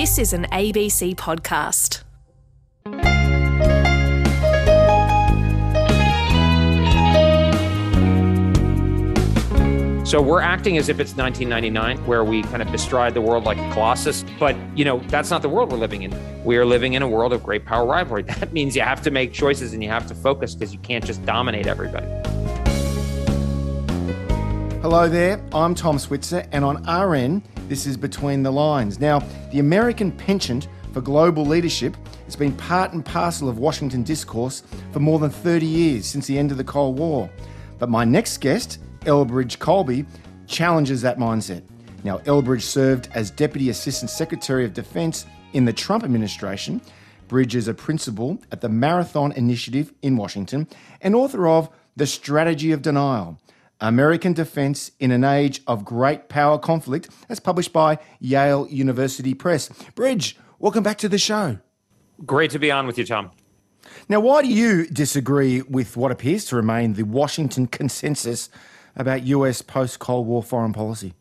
This is an ABC podcast. So we're acting as if it's 1999, where we kind of bestride the world like a colossus. But, you know, that's not the world we're living in. We are living in a world of great power rivalry. That means you have to make choices and you have to focus because you can't just dominate everybody. Hello there, I'm Tom Switzer, and on RN, this is Between the Lines. Now, the American penchant for global leadership has been part and parcel of Washington discourse for more than 30 years, since the end of the Cold War. But my next guest, Elbridge Colby, challenges that mindset. Now, Elbridge served as Deputy Assistant Secretary of Defense in the Trump administration. Bridge is a principal at the Marathon Initiative in Washington and author of The Strategy of Denial, American Defense in an Age of Great Power Conflict, as published by Yale University Press. Bridge, welcome back to the show. Great to be on with you, Tom. Now, why do you disagree with what appears to remain the Washington consensus about US post-Cold War foreign policy?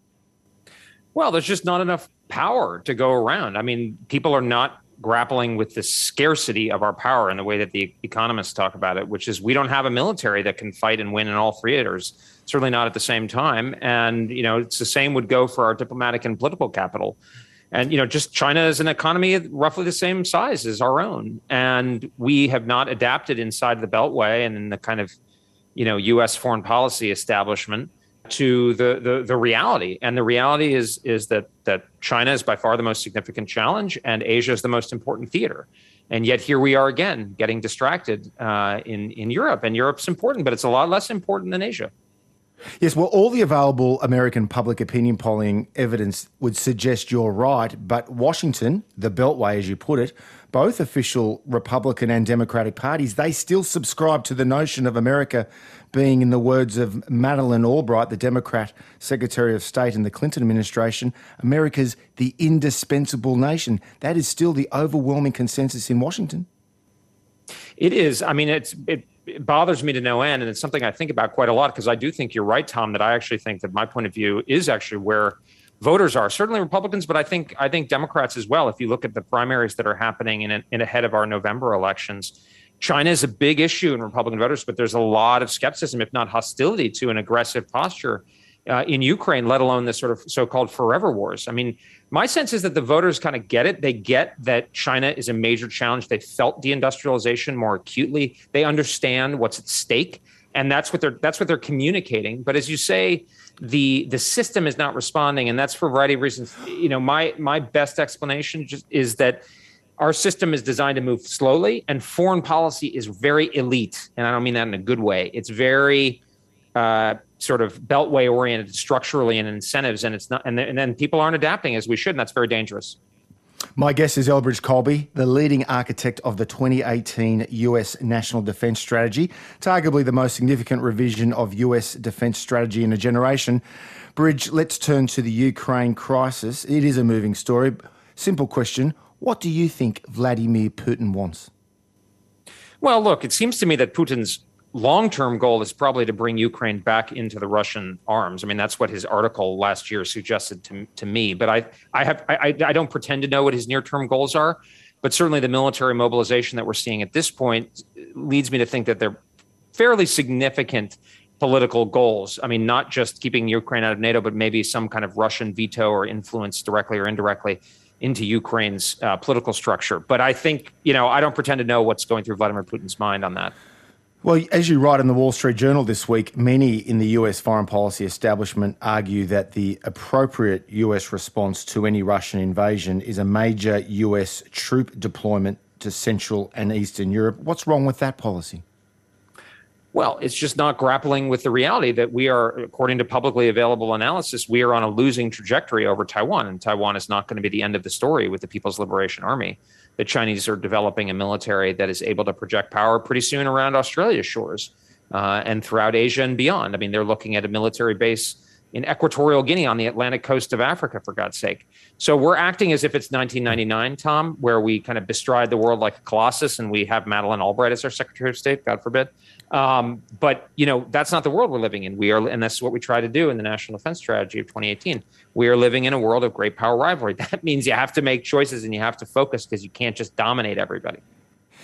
Well, there's just not enough power to go around. I mean, people are not grappling with the scarcity of our power in the way that the economists talk about it, which is we don't have a military that can fight and win in all theaters, certainly not at the same time. And, you know, it's the same would go for our diplomatic and political capital. And, you know, just China is an economy roughly the same size as our own. And we have not adapted inside the Beltway and in the kind of, you know, U.S. foreign policy establishment to the reality. And the reality is that China is by far the most significant challenge and Asia is the most important theater. And yet here we are again getting distracted in Europe. And Europe's important, but it's a lot less important than Asia. Yes, well, all the available American public opinion polling evidence would suggest you're right, but Washington, the Beltway, as you put it, both official Republican and Democratic parties, they still subscribe to the notion of America being, in the words of Madeleine Albright, the Democrat Secretary of State in the Clinton administration, America's the indispensable nation. That is still the overwhelming consensus in Washington. It is. I mean, it bothers me to no end, and it's something I think about quite a lot because I do think you're right, Tom, that I actually think that my point of view is actually where voters are, certainly Republicans, but I think Democrats as well. If you look at the primaries that are happening in ahead of our November elections, China is a big issue in Republican voters, but there's a lot of skepticism, if not hostility, to an aggressive posture in Ukraine, let alone the sort of so-called forever wars. I mean, my sense is that the voters kind of get it. They get that China is a major challenge. They felt deindustrialization more acutely. They understand what's at stake, and that's what they're communicating. But as you say, the system is not responding, and that's for a variety of reasons. You know, my best explanation just is that our system is designed to move slowly, and foreign policy is very elite, and I don't mean that in a good way. It's very sort of Beltway oriented structurally and incentives, and it's not, and then people aren't adapting as we should, and that's very dangerous. My guest is Elbridge Colby, the leading architect of the 2018 U.S. National Defense Strategy, arguably the most significant revision of U.S. defense strategy in a generation. Bridge, let's turn to the Ukraine crisis. It is a moving story. Simple question. What do you think Vladimir Putin wants? Well, look, it seems to me that Putin's long-term goal is probably to bring Ukraine back into the Russian arms. I mean, that's what his article last year suggested to me. But I don't pretend to know what his near-term goals are. But certainly the military mobilization that we're seeing at this point leads me to think that they're fairly significant political goals. I mean, not just keeping Ukraine out of NATO, but maybe some kind of Russian veto or influence directly or indirectly into Ukraine's political structure. But I think, you know, I don't pretend to know what's going through Vladimir Putin's mind on that. Well, as you write in the Wall Street Journal this week, many in the US foreign policy establishment argue that the appropriate US response to any Russian invasion is a major US troop deployment to Central and Eastern Europe. What's wrong with that policy? Well, it's just not grappling with the reality that we are, according to publicly available analysis, we are on a losing trajectory over Taiwan, and Taiwan is not going to be the end of the story with the People's Liberation Army. The Chinese are developing a military that is able to project power pretty soon around Australia's shores and throughout Asia and beyond. I mean, they're looking at a military base in Equatorial Guinea on the Atlantic coast of Africa, for God's sake. So we're acting as if it's 1999, Tom, where we kind of bestride the world like a colossus and we have Madeleine Albright as our Secretary of State, God forbid. But, you know, that's not the world we're living in. And that's what we try to do in the National Defense Strategy of 2018. We are living in a world of great power rivalry. That means you have to make choices and you have to focus because you can't just dominate everybody.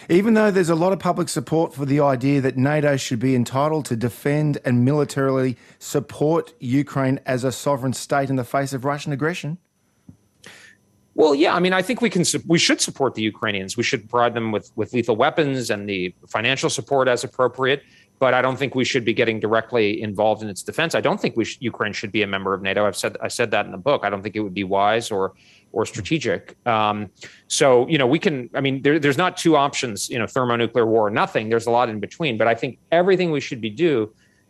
Even though there's a lot of public support for the idea that NATO should be entitled to defend and militarily support Ukraine as a sovereign state in the face of Russian aggression. Well, yeah, I mean, I think we should support the Ukrainians. We should provide them with lethal weapons and the financial support as appropriate. But I don't think we should be getting directly involved in its defense. I don't think Ukraine should be a member of NATO. I said that in the book. I don't think it would be wise or strategic. So, you know, we can, I mean, there's not two options, you know, thermonuclear war or nothing. There's a lot in between. But I think everything we should be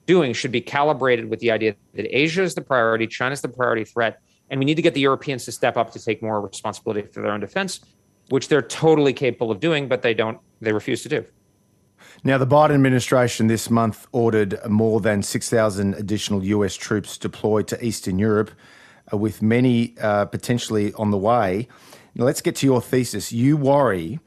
doing should be calibrated with the idea that Asia is the priority, China's the priority threat, and we need to get the Europeans to step up to take more responsibility for their own defense, which they're totally capable of doing, but they refuse to do. Now, the Biden administration this month ordered more than 6,000 additional US troops deployed to Eastern Europe, with many potentially on the way. Now, let's get to your thesis. You worry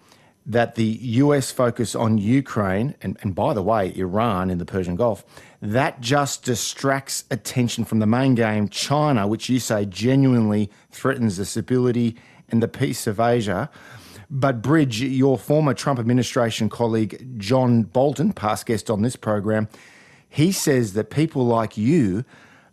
that the US focus on Ukraine, and by the way, Iran in the Persian Gulf, that just distracts attention from the main game, China, which you say genuinely threatens the stability and the peace of Asia. But Bridge, your former Trump administration colleague, John Bolton, past guest on this program, he says that people like you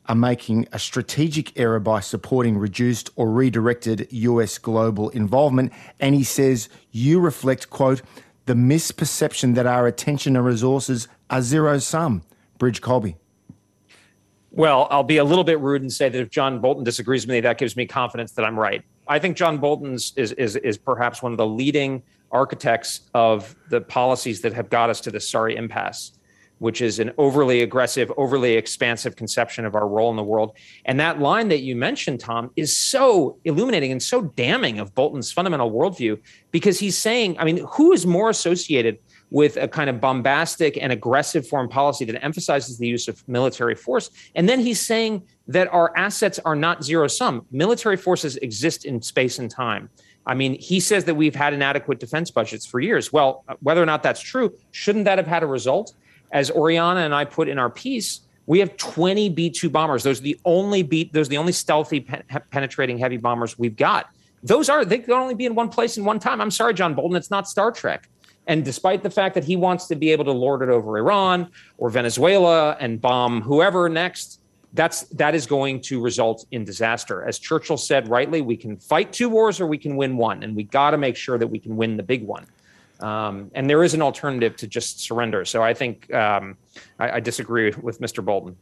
are making a strategic error by supporting reduced or redirected US global involvement. And he says you reflect, quote, the misperception that our attention and resources are zero-sum. Bridge Colby. Well, I'll be a little bit rude and say that if John Bolton disagrees with me, that gives me confidence that I'm right. I think John Bolton is perhaps one of the leading architects of the policies that have got us to this sorry impasse, which is an overly aggressive, overly expansive conception of our role in the world. And that line that you mentioned, Tom, is so illuminating and so damning of Bolton's fundamental worldview, because he's saying, I mean, who is more associated with a kind of bombastic and aggressive foreign policy that emphasizes the use of military force? And then he's saying that our assets are not zero sum. Military forces exist in space and time. I mean, he says that we've had inadequate defense budgets for years. Well, whether or not that's true, shouldn't that have had a result? As Oriana and I put in our piece, we have 20 B-2 bombers. Those are the only stealthy penetrating heavy bombers we've got. They can only be in one place in one time. I'm sorry, John Bolton, it's not Star Trek. And despite the fact that he wants to be able to lord it over Iran or Venezuela and bomb whoever next, that is going to result in disaster. As Churchill said rightly, we can fight two wars or we can win one. And we got to make sure that we can win the big one. And there is an alternative to just surrender. So I think I disagree with Mr. Bolton.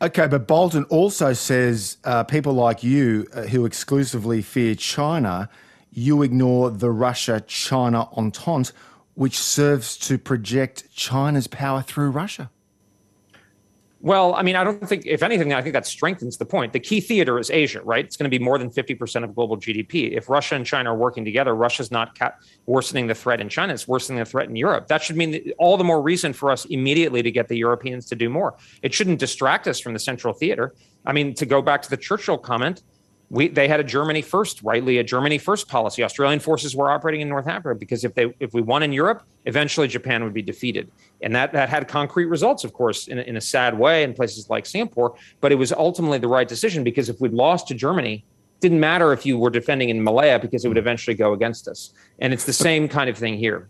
Okay, but Bolton also says people like you who exclusively fear China, you ignore the Russia-China entente, which serves to project China's power through Russia. Well, I mean, I don't think, if anything, I think that strengthens the point. The key theater is Asia, right? It's going to be more than 50% of global GDP. If Russia and China are working together, Russia's not worsening the threat in China. It's worsening the threat in Europe. That should mean all the more reason for us immediately to get the Europeans to do more. It shouldn't distract us from the central theater. I mean, to go back to the Churchill comment, they had a Germany first, rightly a Germany first policy. Australian forces were operating in North Africa because if we won in Europe, eventually Japan would be defeated. And that had concrete results, of course, in a sad way in places like Singapore. But it was ultimately the right decision, because if we'd lost to Germany, it didn't matter if you were defending in Malaya, because it would eventually go against us. And it's the same kind of thing here.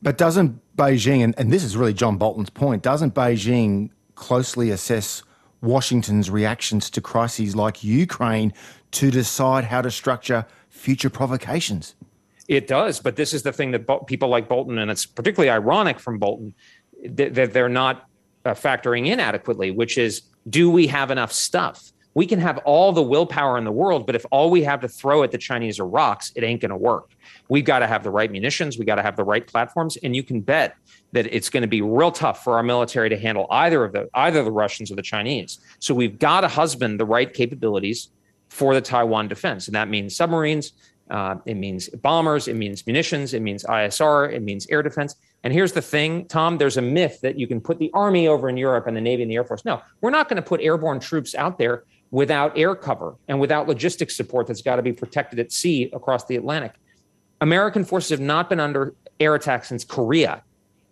But doesn't Beijing, and this is really John Bolton's point, doesn't Beijing closely assess Washington's reactions to crises like Ukraine to decide how to structure future provocations? It does, but this is the thing that people like Bolton, and it's particularly ironic from Bolton, that they're not factoring in adequately, which is, do we have enough stuff? We can have all the willpower in the world, but if all we have to throw at the Chinese are rocks, it ain't going to work. We've got to have the right munitions. We've got to have the right platforms. And you can bet that it's going to be real tough for our military to handle either the Russians or the Chinese. So we've got to husband the right capabilities for the Taiwan defense. And that means submarines, it means bombers, it means munitions, it means ISR, it means air defense. And here's the thing, Tom, there's a myth that you can put the army over in Europe and the Navy and the Air Force. No, we're not going to put airborne troops out there without air cover and without logistics support that's got to be protected at sea across the Atlantic. American forces have not been under air attack since Korea.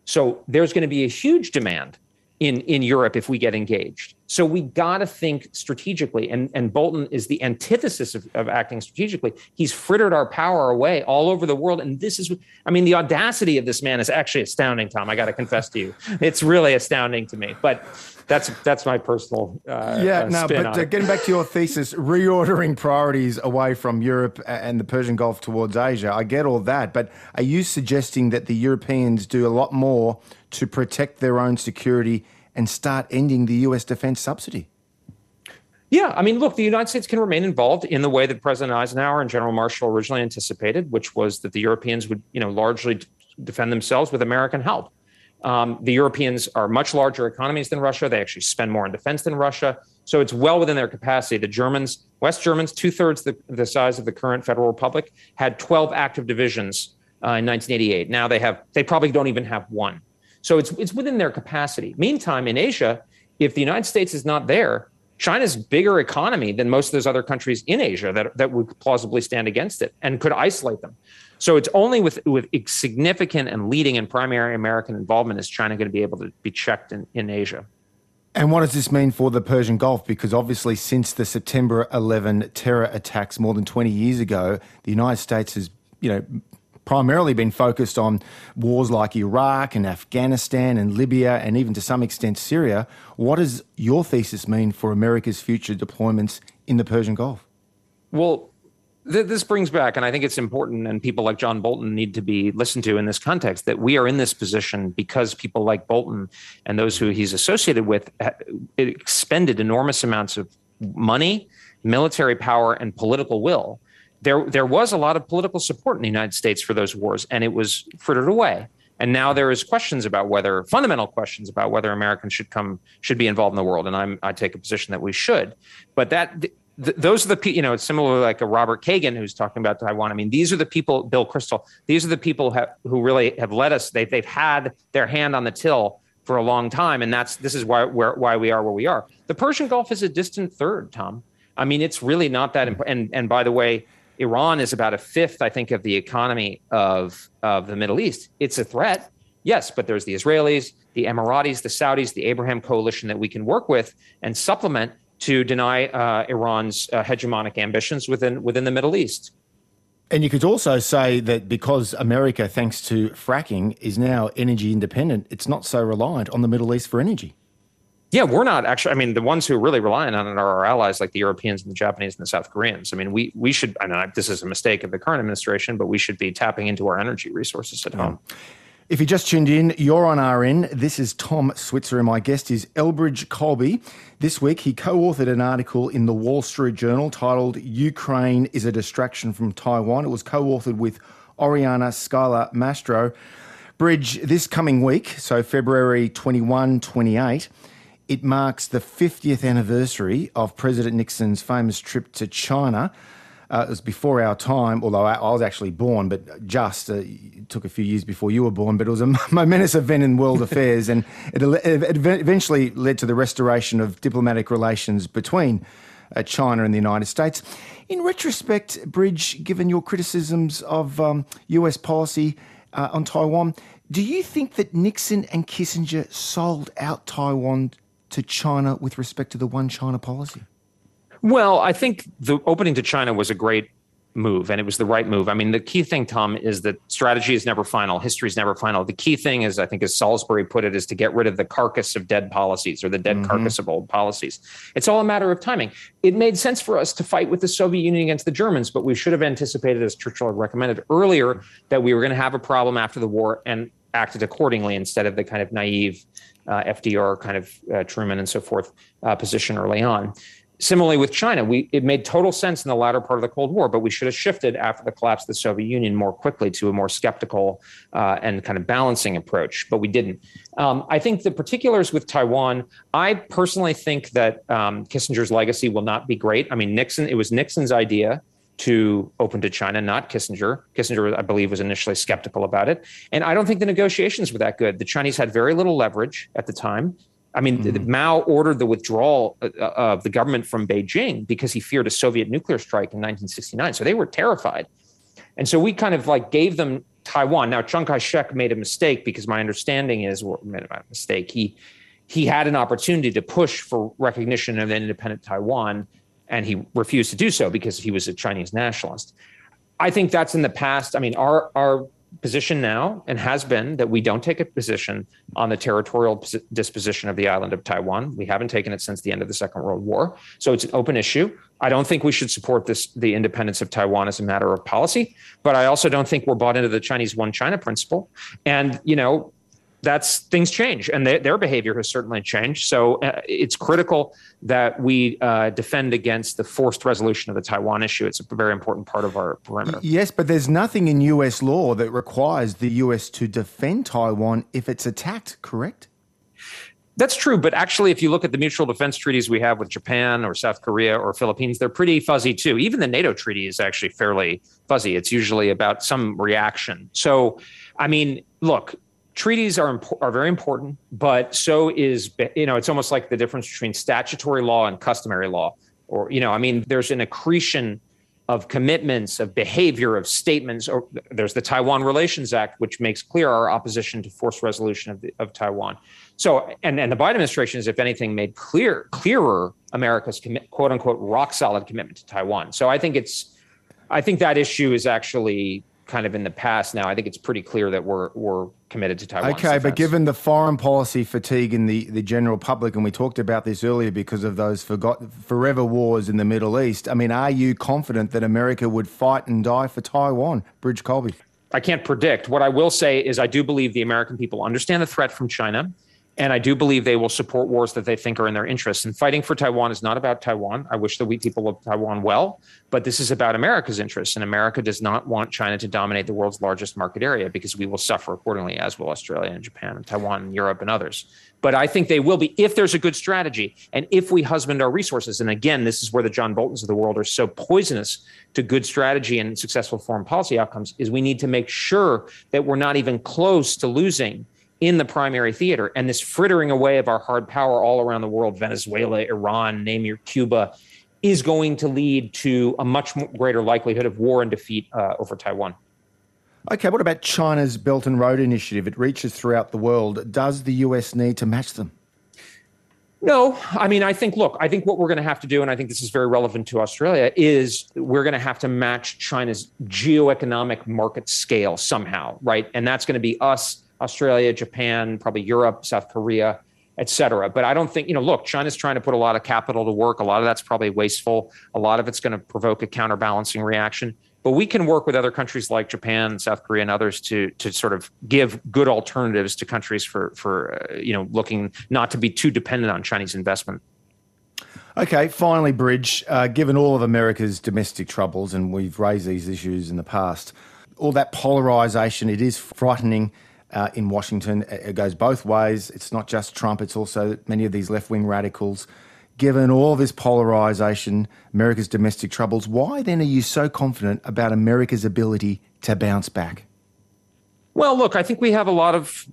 So there's going to be a huge demand in Europe if we get engaged. So we got to think strategically. And Bolton is the antithesis of acting strategically. He's frittered our power away all over the world. And this is, I mean, the audacity of this man is actually astounding, Tom. I got to confess to you. It's really astounding to me. But that's my personal spin on it. Getting back to your thesis, reordering priorities away from Europe and the Persian Gulf towards Asia, I get all that. But are you suggesting that the Europeans do a lot more to protect their own security and start ending the US defense subsidy? Yeah, I mean, look, the United States can remain involved in the way that President Eisenhower and General Marshall originally anticipated, which was that the Europeans would, largely defend themselves with American help. The Europeans are much larger economies than Russia. They actually spend more on defense than Russia. So it's well within their capacity. The Germans, West Germans, 2/3 the size of the current Federal Republic, had 12 active divisions in 1988. Now they probably don't even have one. So it's within their capacity. Meantime, in Asia, if the United States is not there, China's bigger economy than most of those other countries in Asia that would plausibly stand against it and could isolate them. So it's only with significant and leading and primary American involvement is China going to be able to be checked in Asia. And what does this mean for the Persian Gulf? Because obviously since the September 11 terror attacks more than 20 years ago, the United States has, primarily been focused on wars like Iraq and Afghanistan and Libya and even to some extent Syria. What does your thesis mean for America's future deployments in the Persian Gulf? Well, this brings back, and I think it's important, and people like John Bolton need to be listened to in this context, that we are in this position because people like Bolton and those who he's associated with expended enormous amounts of money, military power, and political will. There was a lot of political support in the United States for those wars, and it was frittered away. And now there is fundamental questions about whether Americans should be involved in the world. And I take a position that we should. But those are the people, it's similar like a Robert Kagan who's talking about Taiwan. I mean, these are the people, Bill Kristol, these are the people who really have led us. They've had their hand on the till for a long time. And this is why we are where we are. The Persian Gulf is a distant third, Tom. I mean, it's really not that important. And by the way, Iran is about 1/5, I think, of the economy of the Middle East. It's a threat, yes, but there's the Israelis, the Emiratis, the Saudis, the Abraham Coalition that we can work with and supplement to deny Iran's hegemonic ambitions within the Middle East. And you could also say that because America, thanks to fracking, is now energy independent, it's not so reliant on the Middle East for energy. Yeah, we're not actually. I mean, the ones who are really relying on it are our allies, like the Europeans and the Japanese and the South Koreans. I mean, we should. I know this is a mistake of the current administration, but we should be tapping into our energy resources at home. If you just tuned in, you're on RN. This is Tom Switzer, and my guest is Elbridge Colby. This week, he co-authored an article in the Wall Street Journal titled "Ukraine is a Distraction from Taiwan." It was co-authored with Oriana Skylar Mastro. Bridge, this coming week, so February 21, 28. It marks the 50th anniversary of President Nixon's famous trip to China. It was before our time, although I was actually born, but it took a few years before you were born, but it was a momentous event in world affairs, and it eventually led to the restoration of diplomatic relations between China and the United States. In retrospect, Bridge, given your criticisms of US policy on Taiwan, do you think that Nixon and Kissinger sold out Taiwan to China with respect to the one China policy? Well, I think the opening to China was a great move, and it was the right move. I mean, the key thing, Tom, is that strategy is never final. History is never final. The key thing is, I think as Salisbury put it, is to get rid of the carcass of dead policies or the dead carcass of old policies. It's all a matter of timing. It made sense for us to fight with the Soviet Union against the Germans, but we should have anticipated, as Churchill had recommended earlier, that we were going to have a problem after the war and acted accordingly instead of the kind of naive FDR kind of Truman and so forth position early on. Similarly with China, it made total sense in the latter part of the Cold War, but we should have shifted after the collapse of the Soviet Union more quickly to a more skeptical and kind of balancing approach, but we didn't. I think the particulars with Taiwan, I personally think that Kissinger's legacy will not be great. I mean, it was Nixon's idea. to open to China, not Kissinger. Kissinger, I believe, was initially skeptical about it. And I don't think the negotiations were that good. The Chinese had very little leverage at the time. I mean, Mao ordered the withdrawal of the government from Beijing because he feared a Soviet nuclear strike in 1969. So they were terrified. And so we kind of like gave them Taiwan. Now, Chiang Kai-shek made a mistake because my understanding is, well, made a mistake. He had an opportunity to push for recognition of an independent Taiwan, and he refused to do so because he was a Chinese nationalist. I think that's in the past. I mean, our position now, and has been, that we don't take a position on the territorial disposition of the island of Taiwan. We haven't taken it since the end of the Second World War. So it's an open issue. I don't think we should support this, the independence of Taiwan, as a matter of policy, but I also don't think we're bought into the Chinese one China principle. And, you know, that's, things change, and their behavior has certainly changed. So it's critical that we defend against the forced resolution of the Taiwan issue. It's a very important part of our perimeter. Yes, but there's nothing in US law that requires the US to defend Taiwan if it's attacked, correct? That's true. But actually, if you look at the mutual defense treaties we have with Japan or South Korea or Philippines, they're pretty fuzzy too. Even the NATO treaty is actually fairly fuzzy. It's usually about some reaction. So, I mean, look, treaties are very important, but so is, you know, it's almost like the difference between statutory law and customary law. Or, you know, I mean, there's an accretion of commitments, of behavior, of statements. Or there's the Taiwan Relations Act, which makes clear our opposition to forced resolution of Taiwan. So, and the Biden administration has, if anything, made clearer America's quote unquote rock solid commitment to Taiwan. So I think that issue is actually kind of in the past now. I think it's pretty clear that we're committed to Taiwan. Okay, but given the foreign policy fatigue in the general public, and we talked about this earlier because of those forever wars in the Middle East, I mean, are you confident that America would fight and die for Taiwan? Bridge Colby. I can't predict. What I will say is I do believe the American people understand the threat from China, and I do believe they will support wars that they think are in their interests. And fighting for Taiwan is not about Taiwan. I wish the people of Taiwan well, but this is about America's interests. And America does not want China to dominate the world's largest market area, because we will suffer accordingly, as will Australia and Japan and Taiwan and Europe and others. But I think they will be, if there's a good strategy and if we husband our resources. And again, this is where the John Boltons of the world are so poisonous to good strategy and successful foreign policy outcomes, is we need to make sure that we're not even close to losing in the primary theater. And this frittering away of our hard power all around the world, Venezuela, Iran, name your Cuba, is going to lead to a much greater likelihood of war and defeat over Taiwan. Okay, what about China's Belt and Road Initiative? It reaches throughout the world. Does the US need to match them? No, I mean, I think what we're going to have to do, and I think this is very relevant to Australia, is we're going to have to match China's geoeconomic market scale somehow, right? And that's going to be us, Australia, Japan, probably Europe, South Korea, et cetera. But I don't think, you know, look, China's trying to put a lot of capital to work. A lot of that's probably wasteful. A lot of it's going to provoke a counterbalancing reaction. But we can work with other countries like Japan, South Korea, and others to sort of give good alternatives to countries for you know, looking not to be too dependent on Chinese investment. Okay, finally, Bridge, given all of America's domestic troubles, and we've raised these issues in the past, all that polarization, it is frightening. In Washington, it goes both ways. It's not just Trump, it's also many of these left-wing radicals. Given all this polarisation, America's domestic troubles, why then are you so confident about America's ability to bounce back? Well, look, I think we have a lot of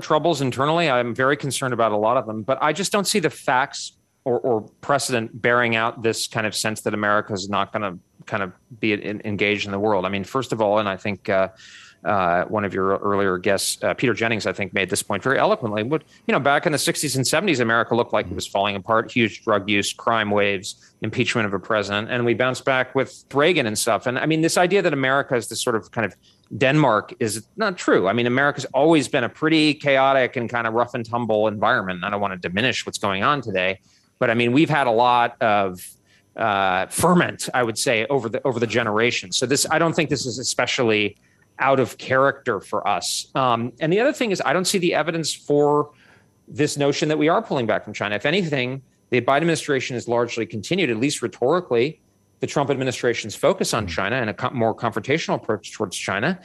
troubles internally. I'm very concerned about a lot of them, but I just don't see the facts or precedent bearing out this kind of sense that America is not going to kind of be engaged in the world. I mean, first of all, and I think one of your earlier guests, Peter Jennings, I think, made this point very eloquently. But, you know, back in the 60s and 70s, America looked like it was falling apart, huge drug use, crime waves, impeachment of a president. And we bounced back with Reagan and stuff. And I mean, this idea that America is this sort of kind of Denmark is not true. I mean, America's always been a pretty chaotic and kind of rough and tumble environment. I don't want to diminish what's going on today, but I mean, we've had a lot of ferment, I would say, over the generations. So this, I don't think this is especially out of character for us. And the other thing is, I don't see the evidence for this notion that we are pulling back from China. If anything, the Biden administration has largely continued, at least rhetorically, the Trump administration's focus on China and a more confrontational approach towards China.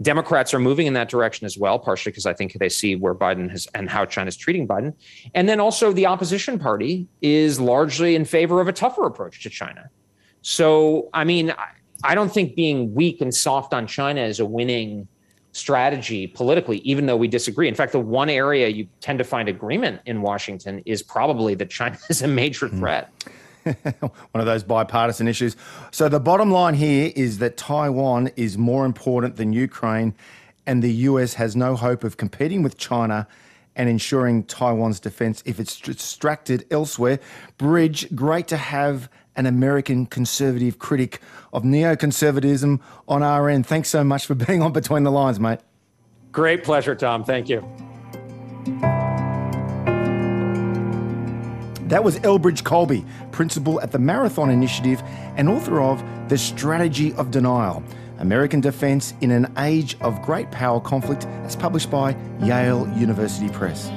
Democrats are moving in that direction as well, partially because I think they see where Biden has and how China's treating Biden. And then also the opposition party is largely in favor of a tougher approach to China. So, I mean, I don't think being weak and soft on China is a winning strategy politically, even though we disagree. In fact, the one area you tend to find agreement in Washington is probably that China is a major threat. One of those bipartisan issues. So the bottom line here is that Taiwan is more important than Ukraine, and the US has no hope of competing with China and ensuring Taiwan's defense if it's distracted elsewhere. Bridge, great to have an American conservative critic of neoconservatism on our end. Thanks so much for being on Between the Lines, mate. Great pleasure, Tom. Thank you. That was Elbridge Colby, principal at the Marathon Initiative and author of The Strategy of Denial, American Defense in an Age of Great Power Conflict, as published by Yale University Press.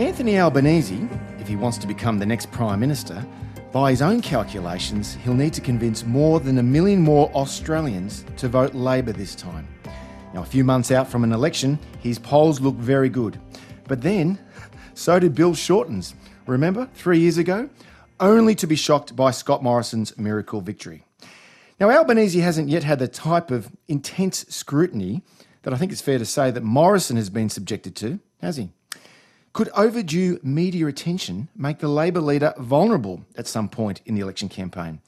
Anthony Albanese, if he wants to become the next Prime Minister, by his own calculations, he'll need to convince more than 1 million more Australians to vote Labor this time. Now, a few months out from an election, his polls look very good. But then, so did Bill Shorten's, remember, 3 years ago? Only to be shocked by Scott Morrison's miracle victory. Now, Albanese hasn't yet had the type of intense scrutiny that I think it's fair to say that Morrison has been subjected to, has he? Could overdue media attention make the Labor leader vulnerable at some point in the election campaign?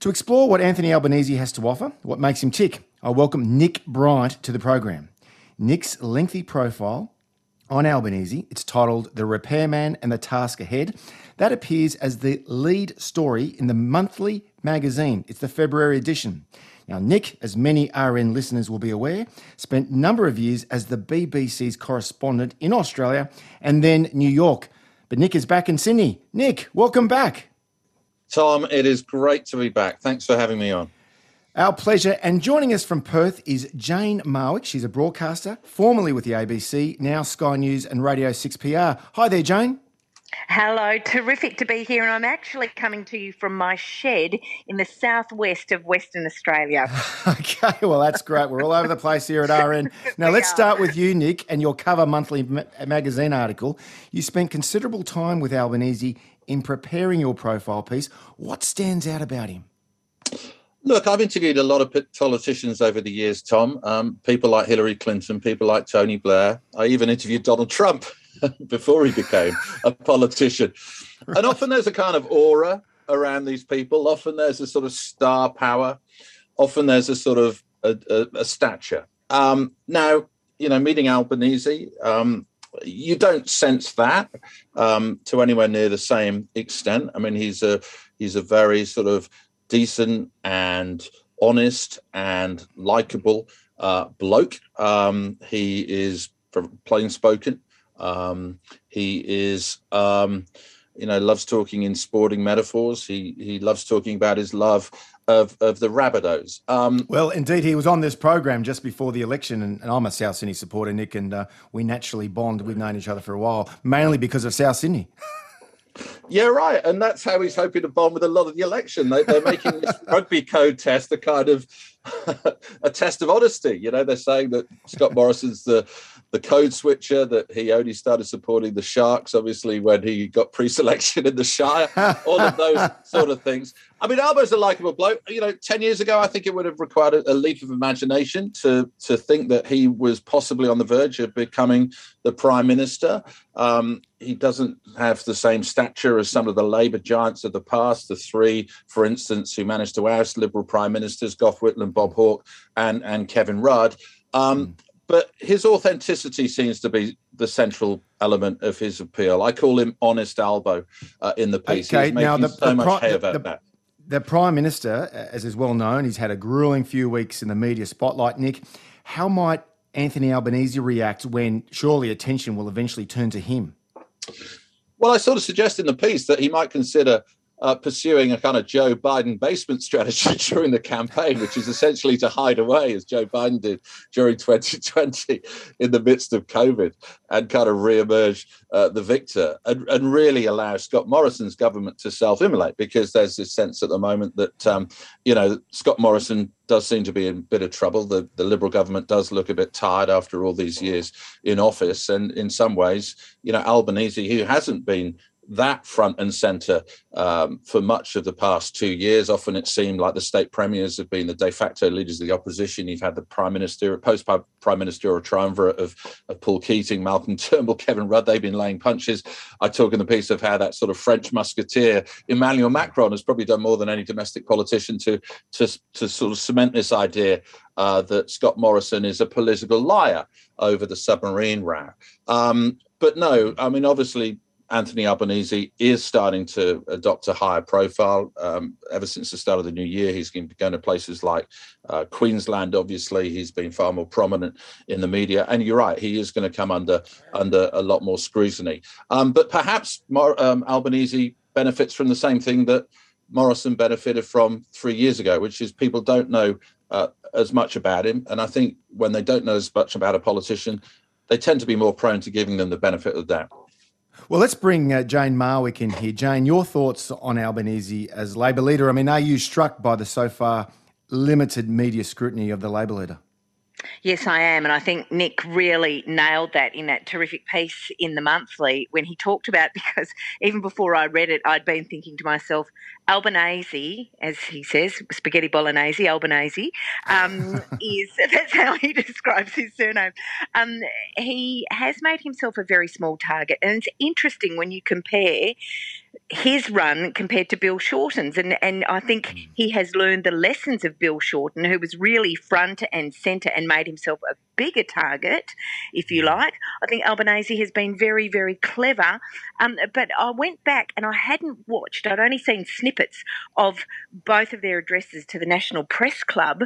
To explore what Anthony Albanese has to offer, what makes him tick, I welcome Nick Bryant to the program. Nick's lengthy profile on Albanese, it's titled The Repairman and the Task Ahead. That appears as the lead story in the Monthly magazine. It's the February edition. Now, Nick, as many RN listeners will be aware, spent a number of years as the BBC's correspondent in Australia and then New York. But Nick is back in Sydney. Nick, welcome back. Tom, it is great to be back. Thanks for having me on. Our pleasure. And joining us from Perth is Jane Marwick. She's a broadcaster, formerly with the ABC, now Sky News and Radio 6PR. Hi there, Jane. Hello, terrific to be here, and I'm actually coming to you from my shed in the southwest of Western Australia. Okay, well that's great. We're all over the place here at RN. Now let's start with you, Nick, and your Cover Monthly magazine article. You spent considerable time with Albanese in preparing your profile piece. What stands out about him? Look, I've interviewed a lot of politicians over the years, Tom, people like Hillary Clinton, people like Tony Blair. I even interviewed Donald Trump before he became a politician. Right. And often there's a kind of aura around these people. Often there's a sort of star power. Often there's a sort of a stature. Now, you know, meeting Albanese, you don't sense that to anywhere near the same extent. I mean, he's a very sort of decent and honest and likable bloke. He is plain spoken. He is, you know, loves talking in sporting metaphors. He loves talking about his love of the Rabbitohs. Well, indeed, he was on this program just before the election, and I'm a South Sydney supporter, Nick, and we naturally bond. We've known each other for a while, mainly because of South Sydney. Yeah, right. And that's how he's hoping to bond with a lot of the election. They're making this rugby code test a kind of a test of honesty. You know, they're saying that Scott Morrison's the code switcher, that he only started supporting the Sharks, obviously, when he got pre-selection in the Shire, all of those sort of things. I mean, Albo's a likeable bloke. You know, 10 years ago, I think it would have required a leap of imagination to think that he was possibly on the verge of becoming the Prime Minister. He doesn't have the same stature as some of the Labour giants of the past, the three, for instance, who managed to oust Liberal Prime Ministers, Gough Whitlam, Bob Hawke and Kevin Rudd. But his authenticity seems to be the central element of his appeal. I call him Honest Albo in the piece. Okay, he's making now so much hay about that. The Prime Minister, as is well known, he's had a grueling few weeks in the media spotlight, Nick. How might Anthony Albanese react when surely attention will eventually turn to him? Well, I sort of suggest in the piece that he might consider pursuing a kind of Joe Biden basement strategy during the campaign, which is essentially to hide away, as Joe Biden did during 2020 in the midst of COVID, and kind of reemerge the victor, and really allow Scott Morrison's government to self-immolate, because there's this sense at the moment that, you know, Scott Morrison does seem to be in a bit of trouble. The Liberal government does look a bit tired after all these years in office. And in some ways, you know, Albanese, who hasn't been that front and centre for much of the past 2 years. Often it seemed like the state premiers have been the de facto leaders of the opposition. You've had the prime minister, post-prime ministerial triumvirate of Paul Keating, Malcolm Turnbull, Kevin Rudd. They've been laying punches. I talk in the piece of how that sort of French musketeer, Emmanuel Macron, has probably done more than any domestic politician to sort of cement this idea that Scott Morrison is a political liar over the submarine row. But no, I mean, obviously, Anthony Albanese is starting to adopt a higher profile. Ever since the start of the new year, he's been going to places like Queensland. Obviously, he's been far more prominent in the media. And you're right, he is going to come under a lot more scrutiny. But perhaps Albanese benefits from the same thing that Morrison benefited from 3 years ago, which is people don't know as much about him. And I think when they don't know as much about a politician, they tend to be more prone to giving them the benefit of the doubt. Well, let's bring Jane Marwick in here. Jane, your thoughts on Albanese as Labor leader. I mean, are you struck by the so far limited media scrutiny of the Labor leader? Yes, I am. And I think Nick really nailed that in that terrific piece in The Monthly when he talked about, because even before I read it, I'd been thinking to myself, Albanese, as he says, spaghetti bolognese, Albanese, is, that's how he describes his surname. He has made himself a very small target. And it's interesting when you compare his run compared to Bill Shorten's, and I think he has learned the lessons of Bill Shorten, who was really front and centre and made himself a bigger target, if you like. I think Albanese has been very, very clever, but I went back and I hadn't watched, I'd only seen snippets of both of their addresses to the National Press Club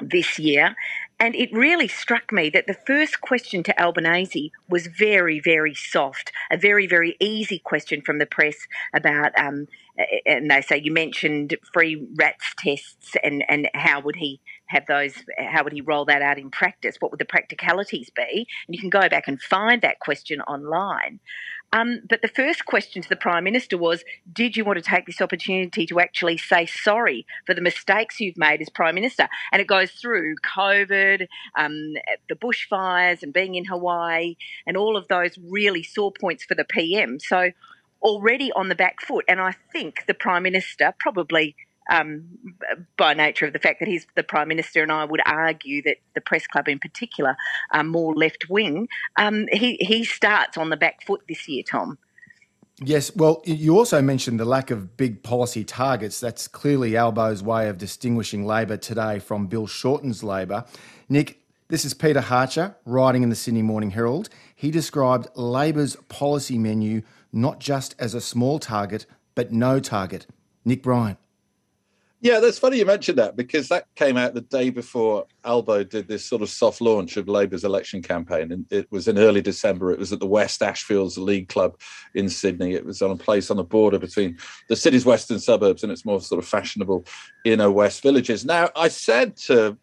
this year, and it really struck me that the first question to Albanese was very, very soft, a very, very easy question from the press about, and they say, you mentioned free rats tests and how would he have those, how would he roll that out in practice? What would the practicalities be? And you can go back and find that question online. But the first question to the Prime Minister was, did you want to take this opportunity to actually say sorry for the mistakes you've made as Prime Minister? And it goes through COVID, the bushfires and being in Hawaii and all of those really sore points for the PM. So already on the back foot. And I think the Prime Minister probably... by nature of the fact that he's the Prime Minister, and I would argue that the press club in particular are more left-wing, he starts on the back foot this year, Tom. Yes, well, you also mentioned the lack of big policy targets. That's clearly Albo's way of distinguishing Labor today from Bill Shorten's Labor. Nick, this is Peter Harcher, writing in the Sydney Morning Herald. He described Labor's policy menu not just as a small target, but no target. Nick Bryant. Yeah, that's funny you mentioned that, because that came out the day before Albo did this sort of soft launch of Labor's election campaign. And it was in early December. It was at the West Ashfields League Club in Sydney. It was on a place on the border between the city's western suburbs and its more sort of fashionable inner west villages. Now, I said to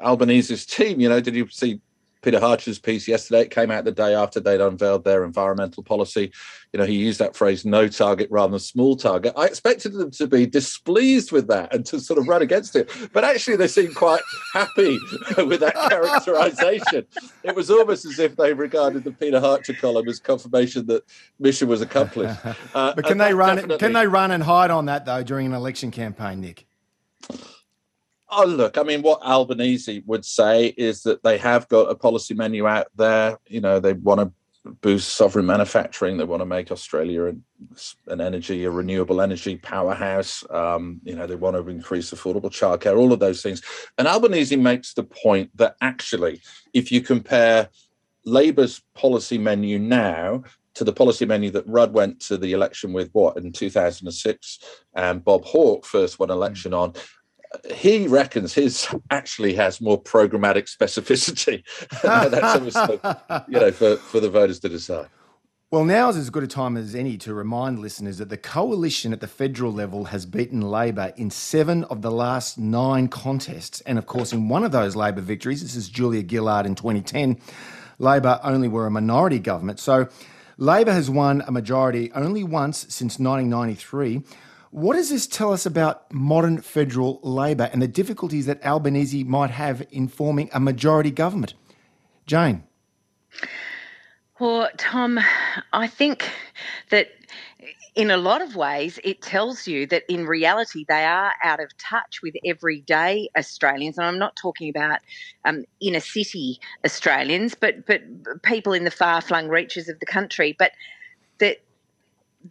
Albanese's team, you know, did you see Peter Harcher's piece yesterday? It came out the day after they'd unveiled their environmental policy. You know, he used that phrase, no target rather than small target. I expected them to be displeased with that and to sort of run against it. But actually, they seemed quite happy with that characterisation. It was almost as if they regarded the Peter Harcher column as confirmation that mission was accomplished. But can they run and hide on that, though, during an election campaign, Nick? Oh, look, I mean, what Albanese would say is that they have got a policy menu out there. You know, they want to boost sovereign manufacturing. They want to make Australia a renewable energy powerhouse. You know, they want to increase affordable childcare, all of those things. And Albanese makes the point that actually, if you compare Labor's policy menu now to the policy menu that Rudd went to the election with, what, in 2006, and Bob Hawke first won election on, he reckons his actually has more programmatic specificity. That's always, you know, for the voters to decide. Well, now's as good a time as any to remind listeners that the coalition at the federal level has beaten Labor in 7 of the last 9 contests. And of course, in one of those Labor victories, this is Julia Gillard in 2010, Labor only were a minority government. So Labor has won a majority only once since 1993. What does this tell us about modern federal Labor and the difficulties that Albanese might have in forming a majority government? Jane. Well, Tom, I think that in a lot of ways it tells you that in reality they are out of touch with everyday Australians, and I'm not talking about inner city Australians, but people in the far-flung reaches of the country, but that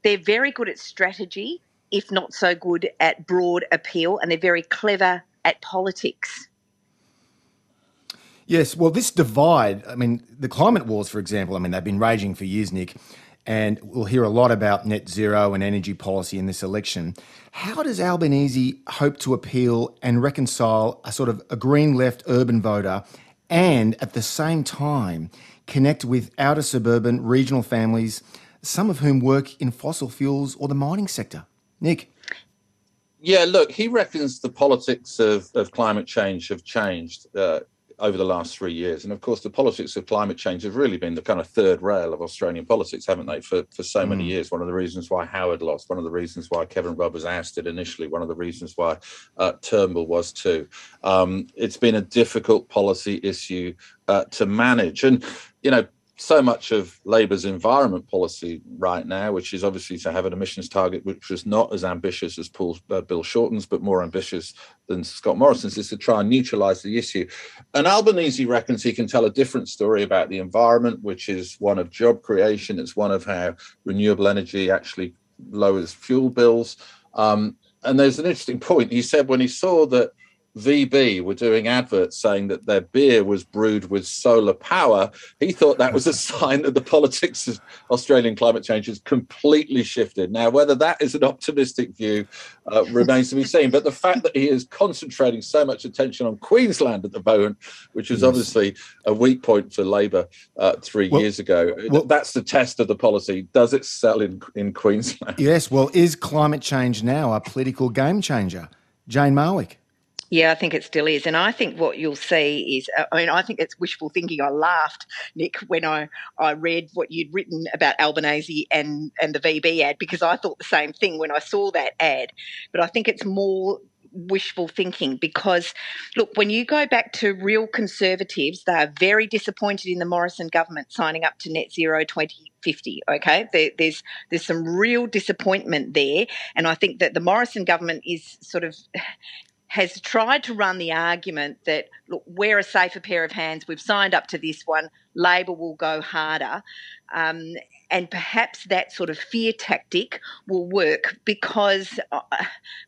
they're very good at strategy, if not so good at broad appeal, and they're very clever at politics. Yes, well, this divide, I mean, the climate wars, for example, I mean, they've been raging for years, Nick, and we'll hear a lot about net zero and energy policy in this election. How does Albanese hope to appeal and reconcile a sort of a green-left urban voter and at the same time connect with outer suburban regional families, some of whom work in fossil fuels or the mining sector? Nick? Yeah, look, he reckons the politics of climate change have changed over the last 3 years. And of course, the politics of climate change have really been the kind of third rail of Australian politics, haven't they, for so many years. One of the reasons why Howard lost, one of the reasons why Kevin Rudd was ousted initially, one of the reasons why Turnbull was too. It's been a difficult policy issue to manage. And, you know, so much of Labor's environment policy right now, which is obviously to have an emissions target which was not as ambitious as Bill Shorten's, but more ambitious than Scott Morrison's, is to try and neutralise the issue. And Albanese reckons he can tell a different story about the environment, which is one of job creation. It's one of how renewable energy actually lowers fuel bills. And there's an interesting point. He said when he saw that VB were doing adverts saying that their beer was brewed with solar power, he thought that was a sign that the politics of Australian climate change has completely shifted. Now, whether that is an optimistic view remains to be seen. But the fact that he is concentrating so much attention on Queensland at the moment, which was obviously a weak point for Labor 3 years ago, that's the test of the policy. Does it sell in Queensland? Yes. Well, is climate change now a political game changer? Jane Marwick. Yeah, I think it still is. And I think what you'll see is, I mean, I think it's wishful thinking. I laughed, Nick, when I read what you'd written about Albanese and the VB ad, because I thought the same thing when I saw that ad. But I think it's more wishful thinking because, look, when you go back to real conservatives, they are very disappointed in the Morrison government signing up to net zero 2050, okay? There's some real disappointment there. And I think that the Morrison government is sort of... has tried to run the argument that, look, we're a safer pair of hands, we've signed up to this one, Labor will go harder. And perhaps that sort of fear tactic will work because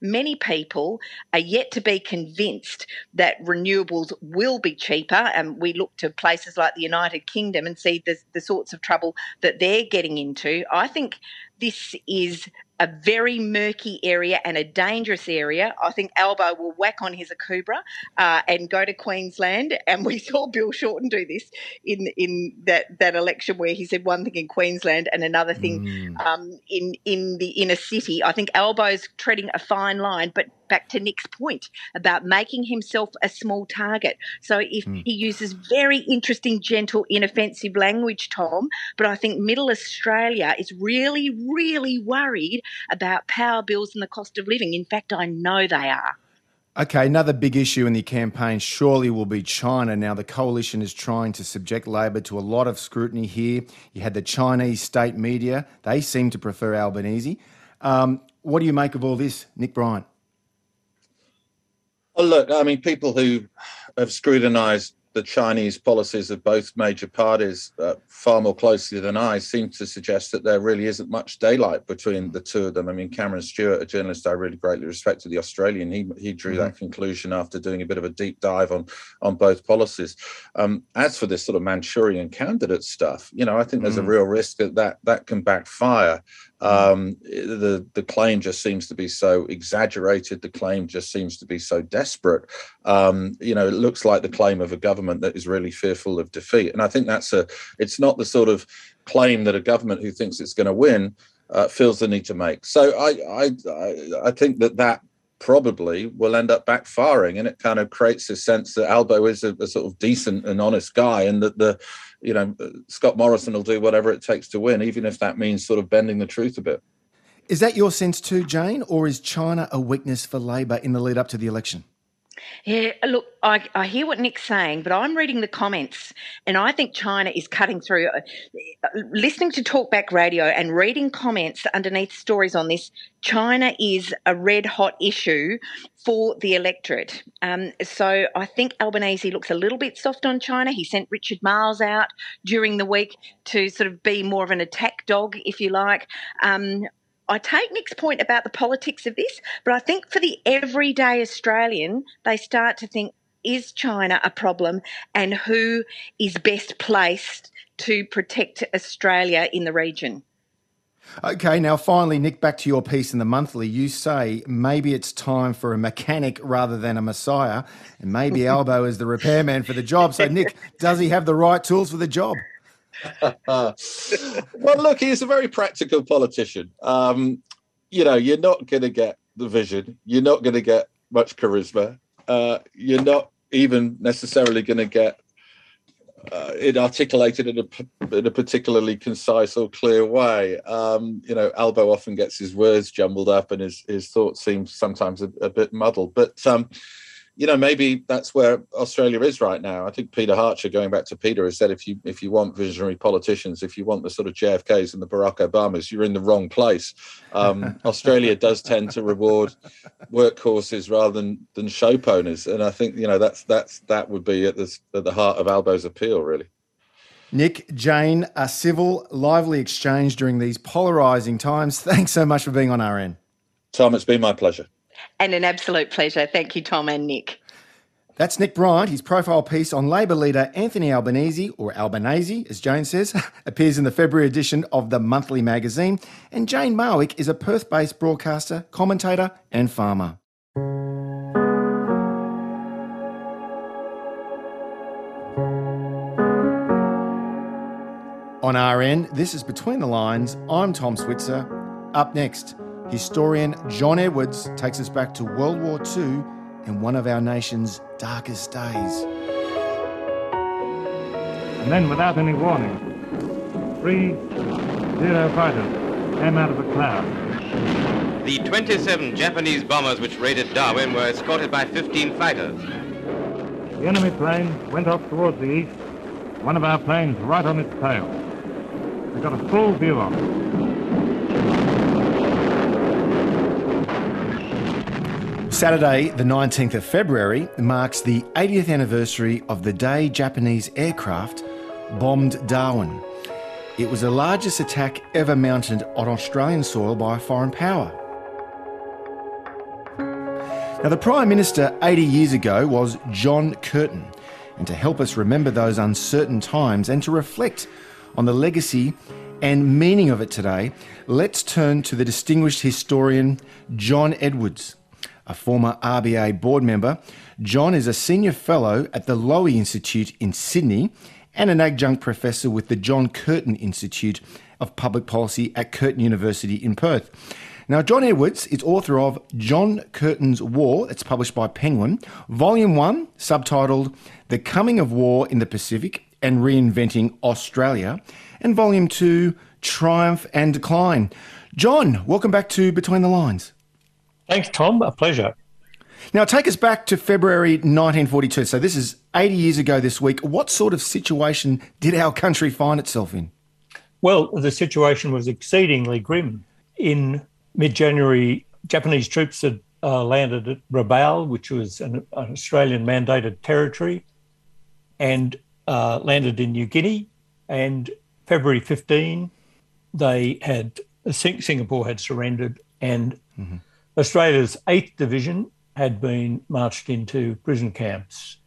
many people are yet to be convinced that renewables will be cheaper. And we look to places like the United Kingdom and see the sorts of trouble that they're getting into. I think this is a very murky area and a dangerous area. I think Albo will whack on his Akubra and go to Queensland. And we saw Bill Shorten do this in that election where he said one thing in Queensland and another thing in the inner city. I think Albo's treading a fine line, but back to Nick's point about making himself a small target. So if he uses very interesting, gentle, inoffensive language, Tom, but I think middle Australia is really, really worried about power bills and the cost of living. In fact, I know they are. Okay, another big issue in the campaign surely will be China. Now, the coalition is trying to subject Labor to a lot of scrutiny here. You had the Chinese state media. They seem to prefer Albanese. What do you make of all this, Nick Bryant? Well, look, I mean, people who have scrutinised the Chinese policies of both major parties far more closely than I seem to suggest that there really isn't much daylight between the two of them. I mean, Cameron Stewart, a journalist I really greatly respected, the Australian, he drew that conclusion after doing a bit of a deep dive on both policies. As for this sort of Manchurian candidate stuff, you know, I think there's a real risk that can backfire. The claim just seems to be so exaggerated. The claim just seems to be so desperate. You know, it looks like the claim of a government that is really fearful of defeat. And I think it's not the sort of claim that a government who thinks it's going to win feels the need to make. So I think that probably will end up backfiring, and it kind of creates this sense that Albo is a sort of decent and honest guy, and that Scott Morrison will do whatever it takes to win, even if that means sort of bending the truth a bit. Is that your sense too, Jane, or is China a weakness for Labor in the lead up to the election? Yeah, look, I hear what Nick's saying, but I'm reading the comments and I think China is cutting through. Listening to Talkback Radio and reading comments underneath stories on this, China is a red-hot issue for the electorate. So I think Albanese looks a little bit soft on China. He sent Richard Marles out during the week to sort of be more of an attack dog, if you like. I take Nick's point about the politics of this, but I think for the everyday Australian, they start to think, is China a problem and who is best placed to protect Australia in the region? Okay, now finally, Nick, back to your piece in The Monthly. You say maybe it's time for a mechanic rather than a messiah, and maybe Albo is the repairman for the job. So, Nick, does he have the right tools for the job? Well, look, he's a very practical politician. You're not going to get the vision. You're not going to get much charisma. You're not even necessarily going to get it articulated in a particularly concise or clear way. Albo often gets his words jumbled up and his thoughts seem sometimes a bit muddled. But maybe that's where Australia is right now. I think Peter Harcher, going back to Peter, has said if you want visionary politicians, if you want the sort of JFKs and the Barack Obamas, you're in the wrong place. Australia does tend to reward workhorses rather than show ponies, and I think that would be at the heart of Albo's appeal, really. Nick, Jane, a civil, lively exchange during these polarising times. Thanks so much for being on RN. Tom, it's been my pleasure. And an absolute pleasure. Thank you, Tom and Nick. That's Nick Bryant. His profile piece on Labor leader Anthony Albanese, or Albanese, as Jane says, appears in the February edition of The Monthly magazine. And Jane Marwick is a Perth-based broadcaster, commentator and farmer. On RN, this is Between the Lines. I'm Tom Switzer. Up next, historian John Edwards takes us back to World War II and one of our nation's darkest days. And then, without any warning, 3-0 fighters came out of a cloud. The 27 Japanese bombers which raided Darwin were escorted by 15 fighters. The enemy plane went off towards the east, one of our planes right on its tail. We got a full view of it. Saturday, the 19th of February, marks the 80th anniversary of the day Japanese aircraft bombed Darwin. It was the largest attack ever mounted on Australian soil by a foreign power. Now, the Prime Minister 80 years ago was John Curtin, and to help us remember those uncertain times and to reflect on the legacy and meaning of it today, let's turn to the distinguished historian John Edwards. A former RBA board member, John is a senior fellow at the Lowy Institute in Sydney and an adjunct professor with the John Curtin Institute of Public Policy at Curtin University in Perth. Now, John Edwards is author of John Curtin's War, that's published by Penguin, Volume 1, subtitled The Coming of War in the Pacific and Reinventing Australia, and Volume 2, Triumph and Decline. John, welcome back to Between the Lines. Thanks, Tom. A pleasure. Now, take us back to February 1942. So this is 80 years ago this week. What sort of situation did our country find itself in? Well, the situation was exceedingly grim. In mid-January, Japanese troops had landed at Rabaul, which was an Australian-mandated territory, and landed in New Guinea. And February 15, Singapore had surrendered, and Australia's 8th Division had been marched into prison camps.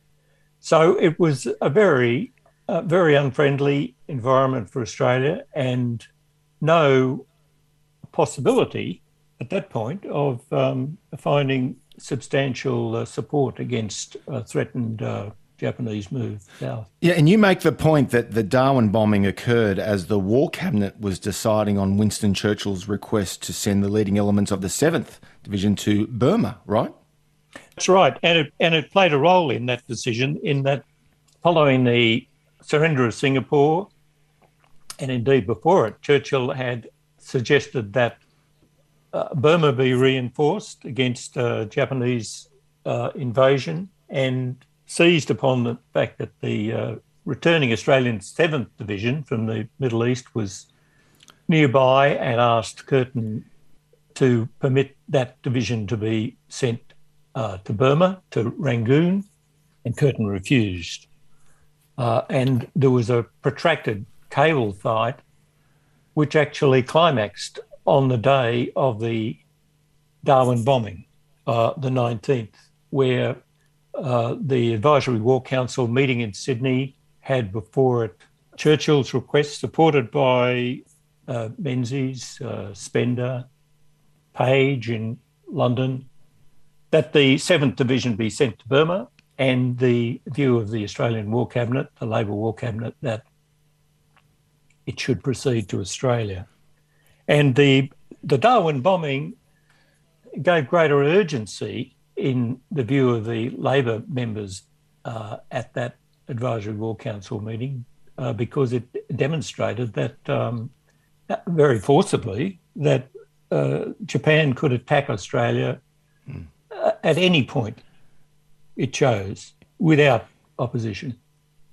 So it was a very, very unfriendly environment for Australia, and no possibility at that point of finding substantial support against threatened Japanese move south. Yeah, and you make the point that the Darwin bombing occurred as the War Cabinet was deciding on Winston Churchill's request to send the leading elements of the 7th Division to Burma, right? That's right, and it played a role in that decision, in that following the surrender of Singapore, and indeed before it, Churchill had suggested that Burma be reinforced against Japanese invasion, and seized upon the fact that the returning Australian 7th Division from the Middle East was nearby, and asked Curtin to permit that division to be sent to Burma, to Rangoon, and Curtin refused. And there was a protracted cable fight which actually climaxed on the day of the Darwin bombing, the 19th, where the Advisory War Council meeting in Sydney had before it Churchill's request, supported by Menzies, Spender, Page in London, that the 7th Division be sent to Burma, and the view of the Australian War Cabinet, the Labor War Cabinet, that it should proceed to Australia. And the Darwin bombing gave greater urgency in the view of the Labor members at that Advisory War Council meeting, because it demonstrated that very forcibly that Japan could attack Australia at any point it chose without opposition.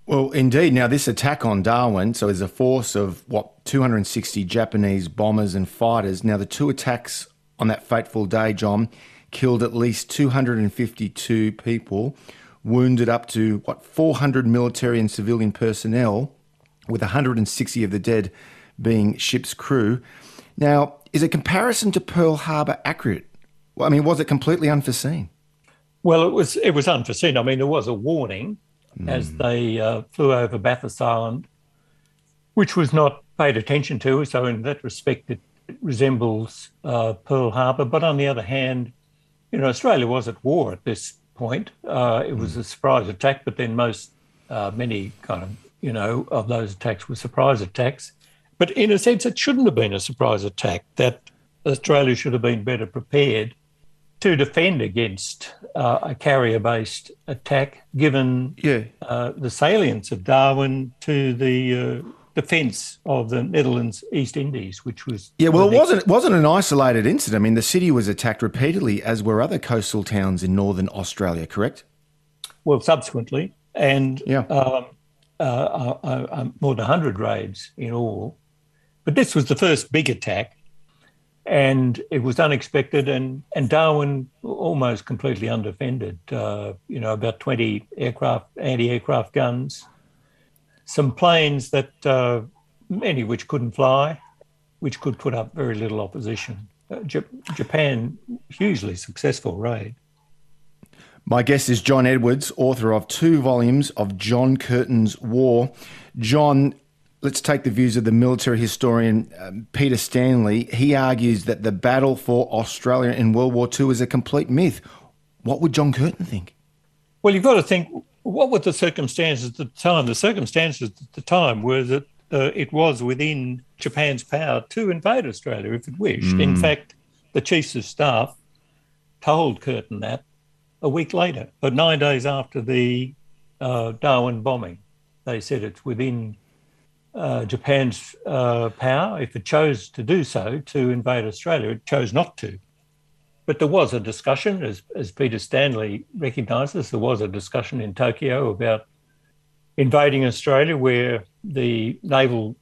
Well, indeed. Now, this attack on Darwin, so there's a force of, 260 Japanese bombers and fighters. Now, the two attacks on that fateful day, John, killed at least 252 people, wounded up to, 400 military and civilian personnel, with 160 of the dead being ship's crew. Now, is a comparison to Pearl Harbor accurate? Well, I mean, was it completely unforeseen? Well, it was unforeseen. I mean, there was a warning as they flew over Bathurst Island, which was not paid attention to. So in that respect, it resembles Pearl Harbor. But on the other hand, Australia was at war at this point. It was a surprise attack, but then many kind of, of those attacks were surprise attacks. But in a sense, it shouldn't have been a surprise attack, that Australia should have been better prepared to defend against a carrier-based attack, given the salience of Darwin to the defence of the Netherlands East Indies, which was... Yeah, well, it wasn't an isolated incident. I mean, the city was attacked repeatedly, as were other coastal towns in northern Australia, correct? Well, subsequently, and more than 100 raids in all. But this was the first big attack, and it was unexpected, and Darwin almost completely undefended. About 20 aircraft, anti-aircraft guns, some planes that many which couldn't fly, which could put up very little opposition. Japan, hugely successful raid. My guest is John Edwards, author of 2 volumes of John Curtin's War. John, let's take the views of the military historian Peter Stanley. He argues that the battle for Australia in World War II is a complete myth. What would John Curtin think? Well, you've got to think, what were the circumstances at the time? The circumstances at the time were that it was within Japan's power to invade Australia if it wished. In fact, the Chiefs of Staff told Curtin that a week later, but 9 days after the Darwin bombing. They said it's within Japan's power, if it chose to do so, to invade Australia. It chose not to. But there was a discussion, as Peter Stanley recognises, there was a discussion in Tokyo about invading Australia, where the naval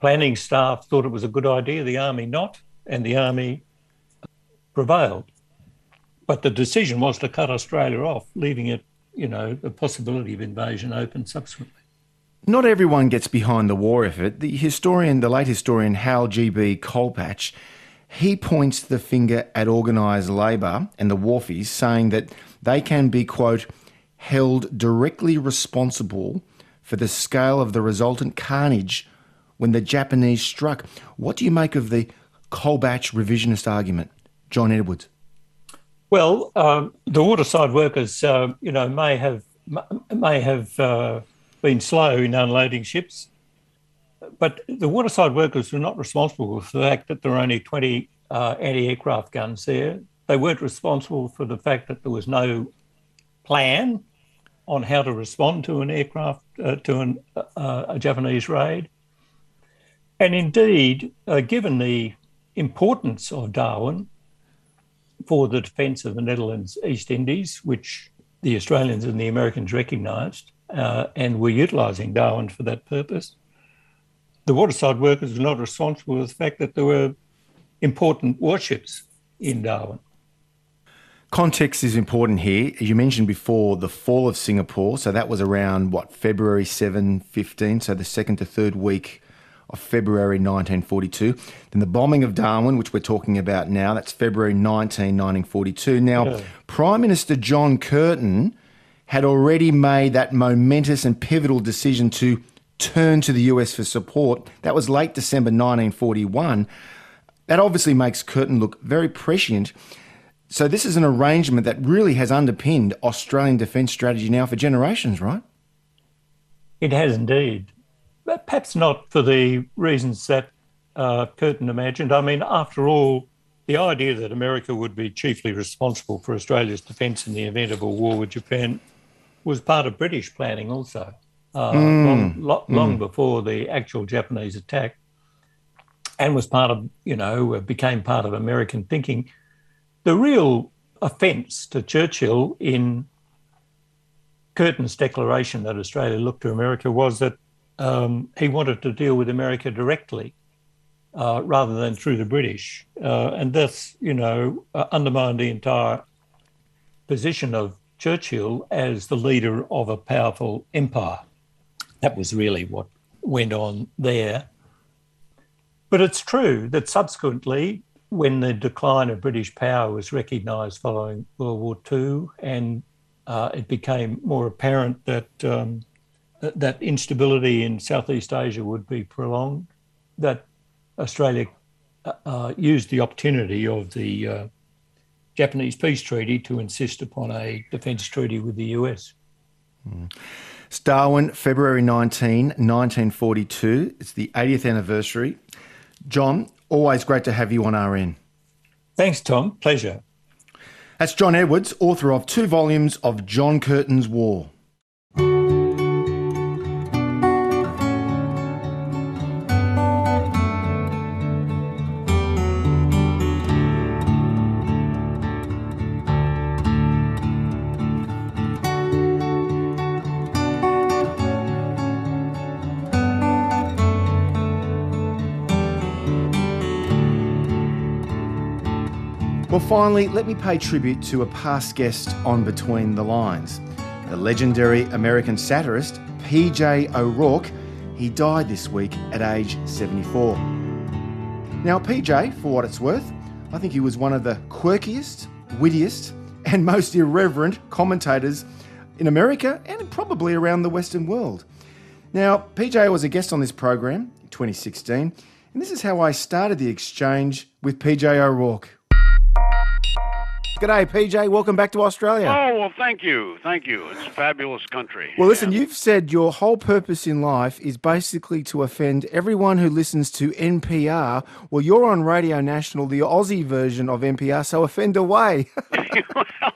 planning staff thought it was a good idea, the army not, and the army prevailed. But the decision was to cut Australia off, leaving it, the possibility of invasion open subsequently. Not everyone gets behind the war effort. The late historian Hal G.B. Kolpach, he points the finger at organised labour and the wharfies, saying that they can be, quote, held directly responsible for the scale of the resultant carnage when the Japanese struck. What do you make of the Kolpach revisionist argument, John Edwards? Well, the waterside workers, may have may have been slow in unloading ships, but the waterside workers were not responsible for the fact that there were only 20 anti-aircraft guns there. They weren't responsible for the fact that there was no plan on how to respond to an aircraft, to a Japanese raid. And indeed, given the importance of Darwin for the defence of the Netherlands East Indies, which the Australians and the Americans recognised and were utilising Darwin for that purpose, the waterside workers were not responsible for the fact that there were important warships in Darwin. Context is important here. You mentioned before the fall of Singapore, so that was around, what, February 7, 15, so the second to third week of February 1942. Then the bombing of Darwin, which we're talking about now, that's February 19, 1942. Now, yeah. Prime Minister John Curtin had already made that momentous and pivotal decision to turn to the US for support. That was late December 1941. That obviously makes Curtin look very prescient. So this is an arrangement that really has underpinned Australian defence strategy now for generations, right? It has indeed, but perhaps not for the reasons that Curtin imagined. I mean, after all, the idea that America would be chiefly responsible for Australia's defence in the event of a war with Japan was part of British planning also, long before the actual Japanese attack, and was part of, you know, became part of American thinking. The real offence to Churchill in Curtin's declaration that Australia looked to America was that he wanted to deal with America directly rather than through the British. And thus, you know, undermined the entire position of Churchill as the leader of a powerful empire. That was really what went on there. But it's true that subsequently, when the decline of British power was recognised following World War II, and it became more apparent that that instability in Southeast Asia would be prolonged, that Australia used the opportunity of the Japanese peace treaty to insist upon a defence treaty with the US. Mm. Darwin, February 19, 1942. It's the 80th anniversary. John, always great to have you on RN. Thanks, Tom. Pleasure. That's John Edwards, author of 2 volumes of John Curtin's War. Finally, let me pay tribute to a past guest on Between the Lines, the legendary American satirist P.J. O'Rourke. He died this week at age 74. Now, P.J., for what it's worth, I think he was one of the quirkiest, wittiest, and most irreverent commentators in America and probably around the Western world. Now, P.J. was a guest on this program in 2016, and this is how I started the exchange with P.J. O'Rourke. G'day, PJ. Welcome back to Australia. Oh, well, thank you. Thank you. It's a fabulous country. Well, listen, you've said your whole purpose in life is basically to offend everyone who listens to NPR. Well, you're on Radio National, the Aussie version of NPR, so offend away.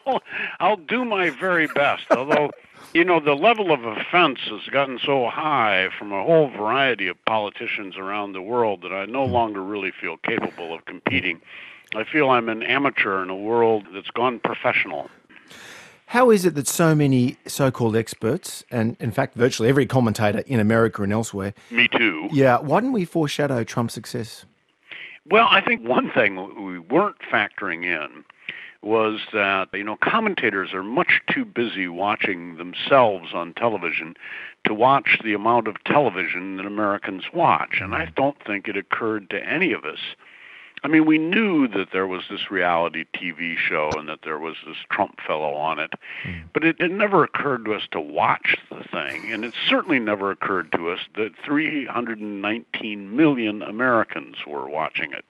Well, I'll do my very best, although, you know, the level of offense has gotten so high from a whole variety of politicians around the world that I no longer really feel capable of competing. I feel I'm an amateur in a world that's gone professional. How is it that so many so-called experts, and in fact virtually every commentator in America and elsewhere... Me too. Yeah, why didn't we foreshadow Trump's success? Well, I think one thing we weren't factoring in was that, you know, commentators are much too busy watching themselves on television to watch the amount of television that Americans watch, and I don't think it occurred to any of us. I mean, we knew that there was this reality TV show and that there was this Trump fellow on it, but it never occurred to us to watch the thing, and it certainly never occurred to us that 319 million Americans were watching it.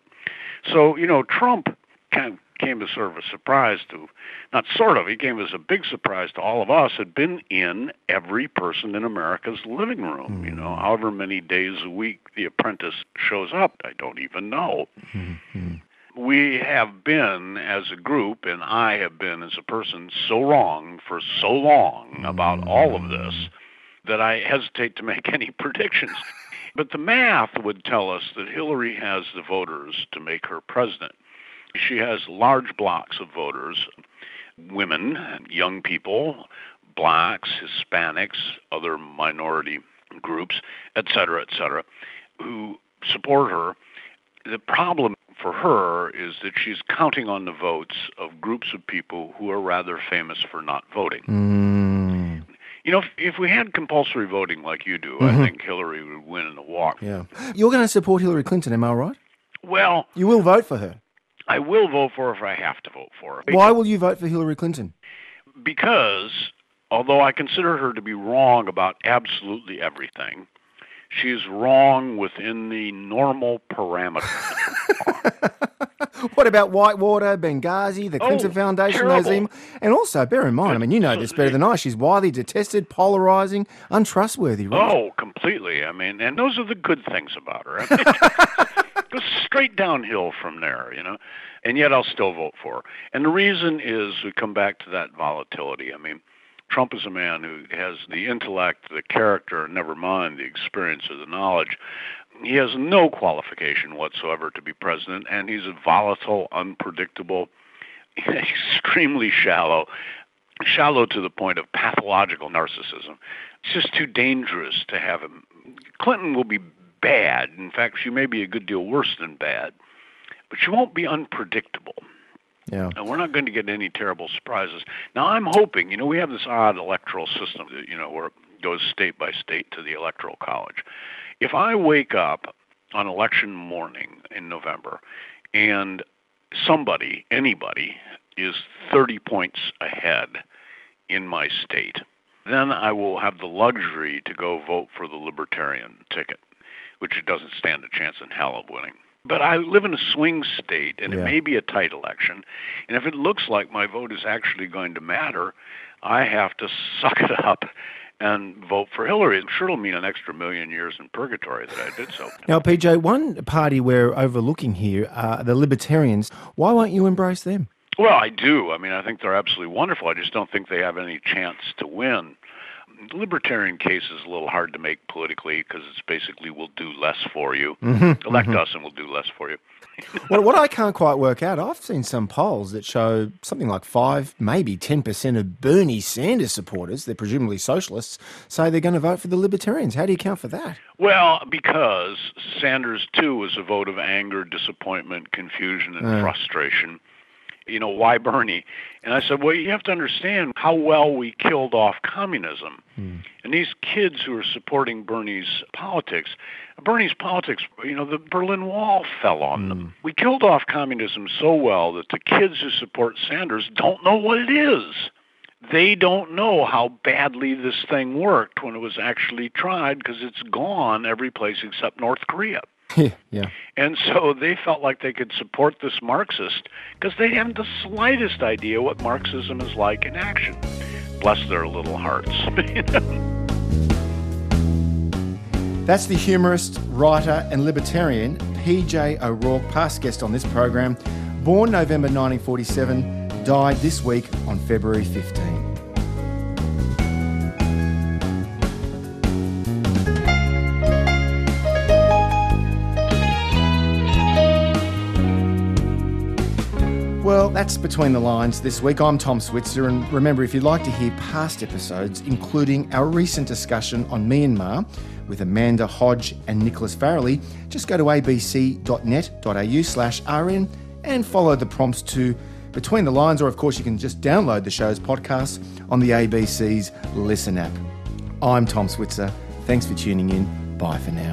So, you know, Trump kind of came as sort of a surprise to, not sort of, he came as a big surprise to all of us, had been in every person in America's living room. Mm-hmm. You know, however many days a week The Apprentice shows up, I don't even know. Mm-hmm. We have been, as a group, and I have been as a person, so wrong for so long about mm-hmm. all of this that I hesitate to make any predictions. But the math would tell us that Hillary has the voters to make her president. She has large blocks of voters, women, young people, blacks, Hispanics, other minority groups, et cetera, who support her. The problem for her is that she's counting on the votes of groups of people who are rather famous for not voting. You know, if we had compulsory voting like you do, mm-hmm. I think Hillary would win in the walk. Yeah. You're going to support Hillary Clinton, am I right? Well... You will vote for her. I will vote for her if I have to vote for her. Why will you vote for Hillary Clinton? Because, although I consider her to be wrong about absolutely everything, she's wrong within the normal parameters. What about Whitewater, Benghazi, the Clinton Foundation? And also, bear in mind, I mean, you know this better than I, she's widely detested, polarising, untrustworthy, right? Oh, completely. I mean, and those are the good things about her. I mean, goes straight downhill from there, you know, and yet I'll still vote for her. And the reason is, we come back to that volatility. I mean, Trump is a man who has the intellect, the character, never mind the experience or the knowledge. He has no qualification whatsoever to be president, and he's a volatile, unpredictable, extremely shallow to the point of pathological narcissism. It's just too dangerous to have him. Clinton will be bad. In fact, she may be a good deal worse than bad, but she won't be unpredictable. Yeah. And we're not going to get any terrible surprises. Now, I'm hoping, you know, we have this odd electoral system that, you know, where it goes state by state to the Electoral College. If I wake up on election morning in November and somebody, anybody, is 30 points ahead in my state, then I will have the luxury to go vote for the Libertarian ticket, which it doesn't stand a chance in hell of winning. But I live in a swing state, and it may be a tight election. And if it looks like my vote is actually going to matter, I have to suck it up and vote for Hillary. It sure will mean an extra million years in purgatory that I did so. Now, PJ, one party we're overlooking here are the Libertarians. Why won't you embrace them? Well, I do. I mean, I think they're absolutely wonderful. I just don't think they have any chance to win. The Libertarian case is a little hard to make politically because it's basically we'll do less for you. Mm-hmm, elect us and we'll do less for you. Well, what I can't quite work out, I've seen some polls that show something like 5, maybe 10% of Bernie Sanders supporters, they're presumably socialists, say they're going to vote for the Libertarians. How do you account for that? Well, because Sanders, too, was a vote of anger, disappointment, confusion, and frustration. You know, why Bernie? And I said, well, you have to understand how well we killed off communism. And these kids who are supporting Bernie's politics, you know, the Berlin Wall fell on them. We killed off communism so well that the kids who support Sanders don't know what it is. They don't know how badly this thing worked when it was actually tried, because it's gone every place except North Korea. Yeah. And so they felt like they could support this Marxist because they haven't the slightest idea what Marxism is like in action. Bless their little hearts. That's the humorist, writer and libertarian P.J. O'Rourke, past guest on this program. Born November 1947, died this week on February 15. Well, that's Between the Lines this week. I'm Tom Switzer, and remember, if you'd like to hear past episodes, including our recent discussion on Myanmar with Amanda Hodge and Nicholas Farrelly, just go to abc.net.au/rn and follow the prompts to Between the Lines, or of course you can just download the show's podcast on the ABC's Listen app. I'm Tom Switzer. Thanks for tuning in. Bye for now.